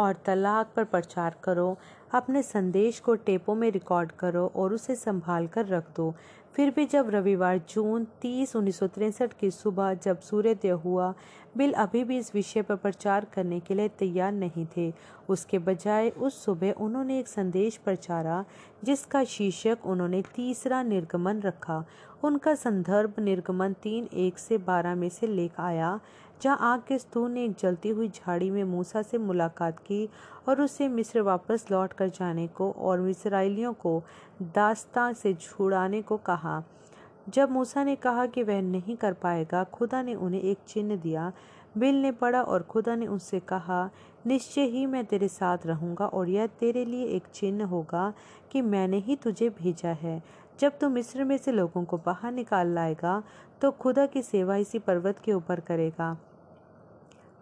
और तलाक पर प्रचार करो, अपने संदेश को टेपों में रिकॉर्ड करो और उसे संभाल कर रख दो। फिर भी जब रविवार जून तीस उन्नीस सौ तिरसठ की सुबह जब सूर्योदय हुआ, बिल अभी भी इस विषय पर प्रचार करने के लिए तैयार नहीं थे। उसके बजाय उस सुबह उन्होंने एक संदेश प्रचारा जिसका शीर्षक उन्होंने तीसरा निर्गमन रखा। उनका संदर्भ निर्गमन तीन एक से बारह में से लेकर आया, जहाँ आग के स्तूल ने एक जलती हुई झाड़ी में मूसा से मुलाकात की और उससे मिस्र वापस लौट कर जाने को और इस्राएलियों को दास्तां से छुड़ाने को कहा। जब मूसा ने कहा कि वह नहीं कर पाएगा, खुदा ने उन्हें एक चिन्ह दिया। बिल ने पढ़ा और खुदा ने उससे कहा, निश्चय ही मैं तेरे साथ रहूँगा और यह तेरे लिए एक चिन्ह होगा कि मैंने ही तुझे भेजा है। जब तू मिस्र में से लोगों को बाहर निकाल लाएगा तो खुदा की सेवा इसी पर्वत के ऊपर करेगा।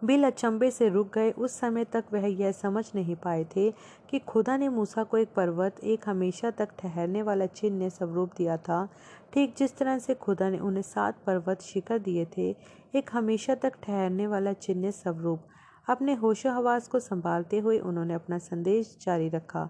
बिल अचंभे से रुक गए। उस समय तक वह यह समझ नहीं पाए थे कि खुदा ने मूसा को एक पर्वत, एक हमेशा तक ठहरने वाला चिन्ह स्वरूप दिया था, ठीक जिस तरह से खुदा ने उन्हें सात पर्वत शिखर दिए थे, एक हमेशा तक ठहरने वाला चिन्ह स्वरूप। अपने होशो हवास को संभालते हुए उन्होंने अपना संदेश जारी रखा।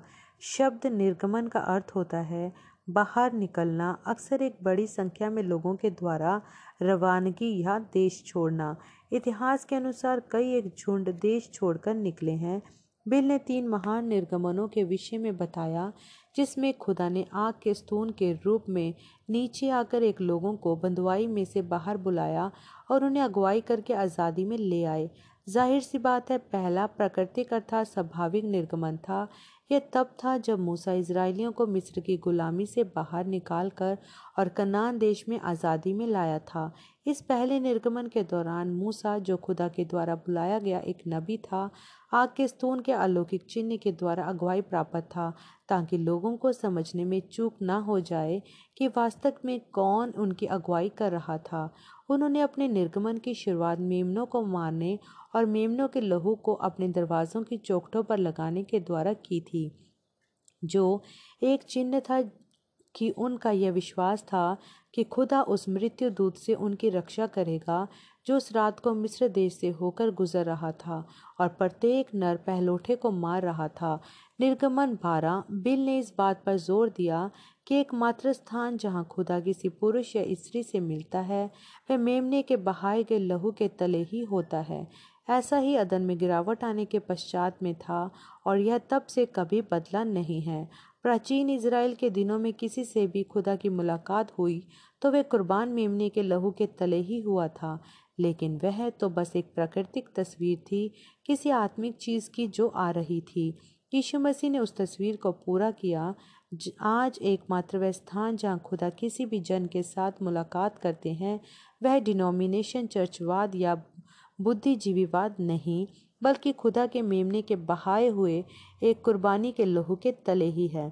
शब्द निर्गमन का अर्थ होता है बाहर निकलना, अक्सर एक बड़ी संख्या में लोगों के द्वारा रवानगी या देश छोड़ना। इतिहास के अनुसार कई एक झुंड देश छोड़कर निकले हैं। बिल ने तीन महान निर्गमनों के विषय में बताया जिसमें खुदा ने आग के स्तून के रूप में नीचे आकर एक लोगों को बंधुआई में से बाहर बुलाया और उन्हें अगुवाई करके आज़ादी में ले आए। जाहिर सी बात है, पहला प्राकृतिक अर्थात स्वाभाविक निर्गमन था। यह तब था जब मूसा इजरायलियों को मिस्र की गुलामी से बाहर निकाल कर और कनान देश में आज़ादी में लाया था। इस पहले निर्गमन के दौरान मूसा, जो खुदा के द्वारा बुलाया गया एक नबी था, आग के स्तून के अलौकिक चिन्ह के द्वारा अगुवाई प्राप्त था ताकि लोगों को समझने में चूक ना हो जाए कि वास्तव में कौन उनकी अगुवाई कर रहा था। उन्होंने अपने निर्गमन की शुरुआत मेमनों को मारने और मेमनों के लहू को अपने दरवाज़ों की चौखटों पर लगाने के द्वारा की थी, जो एक चिन्ह था कि उनका यह विश्वास था कि खुदा उस मृत्यु दूत से उनकी रक्षा करेगा जो उस रात को मिस्र देश से होकर गुजर रहा था और प्रत्येक नर पहलोठे को मार रहा था। निर्गमन बारह। बिल ने इस बात पर जोर दिया कि एकमात्र स्थान जहां खुदा किसी पुरुष या स्त्री से मिलता है वह मेमने के बहाए गए लहू के तले ही होता है। ऐसा ही अदन में गिरावट आने के पश्चात में था और यह तब से कभी बदला नहीं है। प्राचीन इजराइल के दिनों में किसी से भी खुदा की मुलाकात हुई तो वह कुर्बान मेमने के लहू के तले ही हुआ था, लेकिन वह तो बस एक प्राकृतिक तस्वीर थी किसी आत्मिक चीज़ की जो आ रही थी। यीशु मसीह ने उस तस्वीर को पूरा किया। आज एकमात्र वह स्थान जहाँ खुदा किसी भी जन के साथ मुलाकात करते हैं वह डिनोमिनेशन, चर्चवाद या बुद्धिजीवीवाद नहीं, बल्कि खुदा के मेमने के बहाए हुए एक कुर्बानी के लहू के तले ही है।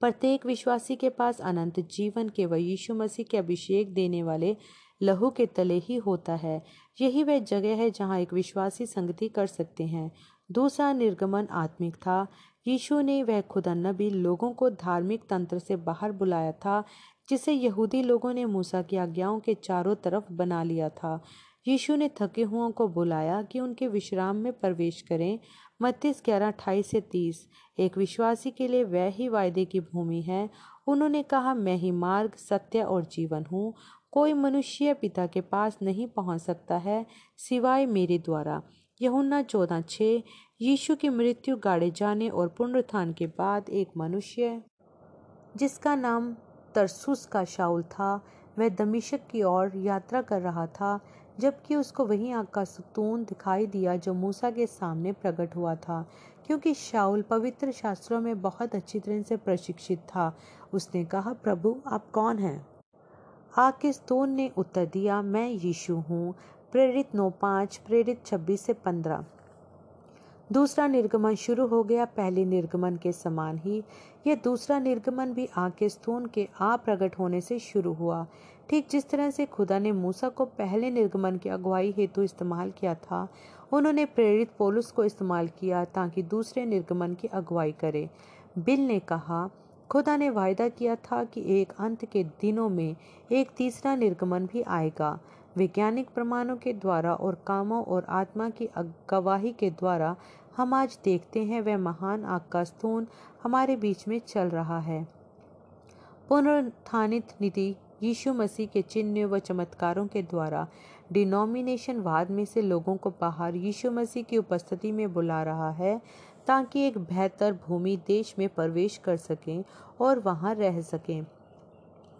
प्रत्येक विश्वासी के पास अनंत जीवन केवल यीशु मसीह के अभिषेक देने वाले लहू के तले ही होता है। यही वह जगह है जहाँ एक विश्वासी संगति कर सकते हैं। दूसरा निर्गमन आत्मिक था। यीशु ने, वह खुदा नबी, लोगों को धार्मिक तंत्र से बाहर बुलाया था जिसे यहूदी लोगों ने मूसा की आज्ञाओं के चारों तरफ बना लिया था। यीशु ने थके हुओं को बुलाया कि उनके विश्राम में प्रवेश करें। मत्ती ग्यारह अट्ठाईस से तीस। एक विश्वासी के लिए वह ही वायदे की भूमि है। उन्होंने कहा, मैं ही मार्ग, सत्य और जीवन हूँ। कोई मनुष्य पिता के पास नहीं पहुँच सकता है सिवाय मेरे द्वारा। यूहन्ना चौदह छः। यीशु की मृत्यु, गाड़े जाने और पुनरुत्थान के बाद एक मनुष्य जिसका नाम तरसुस का शाऊल था, वह दमिश्क की ओर यात्रा कर रहा था जबकि उसको वही आग का स्तून दिखाई दिया जो मूसा के सामने प्रकट हुआ था। क्योंकि शाऊल पवित्र शास्त्रों में बहुत अच्छी तरह से प्रशिक्षित था, उसने कहा, प्रभु आप कौन हैं? आग के स्तून ने उत्तर दिया, मैं यीशु हूँ। प्रेरित नौ पाँच, प्रेरित छब्बीस से पंद्रह। दूसरा निर्गमन शुरू हो गया। पहले निर्गमन के समान ही यह दूसरा निर्गमन भी आग के स्तून के आप प्रकट होने से शुरू हुआ। ठीक जिस तरह से खुदा ने मूसा को पहले निर्गमन की अगुवाई हेतु इस्तेमाल किया था, उन्होंने प्रेरित पौलुस को इस्तेमाल किया ताकि दूसरे निर्गमन की अगुवाई करे। बिल ने कहा, खुदा ने वायदा किया था कि एक अंत के दिनों में एक तीसरा निर्गमन भी आएगा। वैज्ञानिक प्रमाणों के द्वारा और कामों और आत्मा की गवाही के द्वारा हम आज देखते हैं वह महान आग का स्तून हमारे बीच में चल रहा है। पुनरुत्थानित नीति यीशु मसीह के चिन्ह व चमत्कारों के द्वारा डिनोमिनेशनवाद में से लोगों को बाहर यीशु मसीह की उपस्थिति में बुला रहा है ताकि एक बेहतर भूमि देश में प्रवेश कर सकें और वहां रह सकें।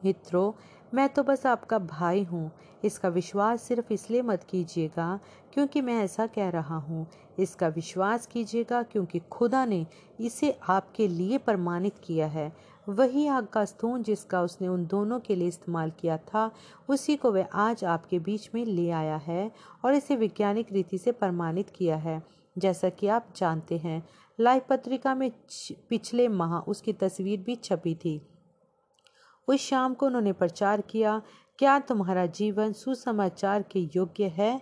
मित्रों, मैं तो बस आपका भाई हूँ। इसका विश्वास सिर्फ इसलिए मत कीजिएगा क्योंकि मैं ऐसा कह रहा हूँ। इसका विश्वास कीजिएगा क्योंकि खुदा ने इसे आपके लिए प्रमाणित किया है। वही आग का स्तून जिसका उसने उन दोनों के लिए इस्तेमाल किया था, उसी को वह आज आपके बीच में ले आया है और इसे वैज्ञानिक रीति से प्रमाणित किया है। जैसा कि आप जानते हैं, लाइफ पत्रिका में पिछले माह उसकी तस्वीर भी छपी थी। उस शाम को उन्होंने प्रचार किया, क्या तुम्हारा जीवन सुसमाचार के योग्य है।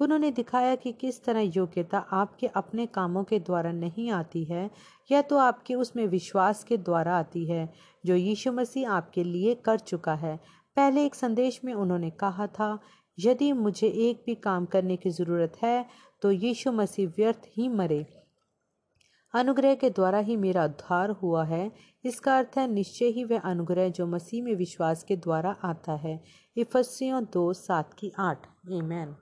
उन्होंने दिखाया कि किस तरह योग्यता आपके अपने कामों के द्वारा नहीं आती है, यह तो आपके उसमें विश्वास के द्वारा आती है जो यीशु मसीह आपके लिए कर चुका है। पहले एक संदेश में उन्होंने कहा था, यदि मुझे एक भी काम करने की ज़रूरत है तो यीशु मसीह व्यर्थ ही मरे, अनुग्रह के द्वारा ही मेरा उद्धार हुआ है। इसका अर्थ है निश्चय ही वह अनुग्रह जो मसीह में विश्वास के द्वारा आता है। इफिसियों दो सात की आठ। आमीन।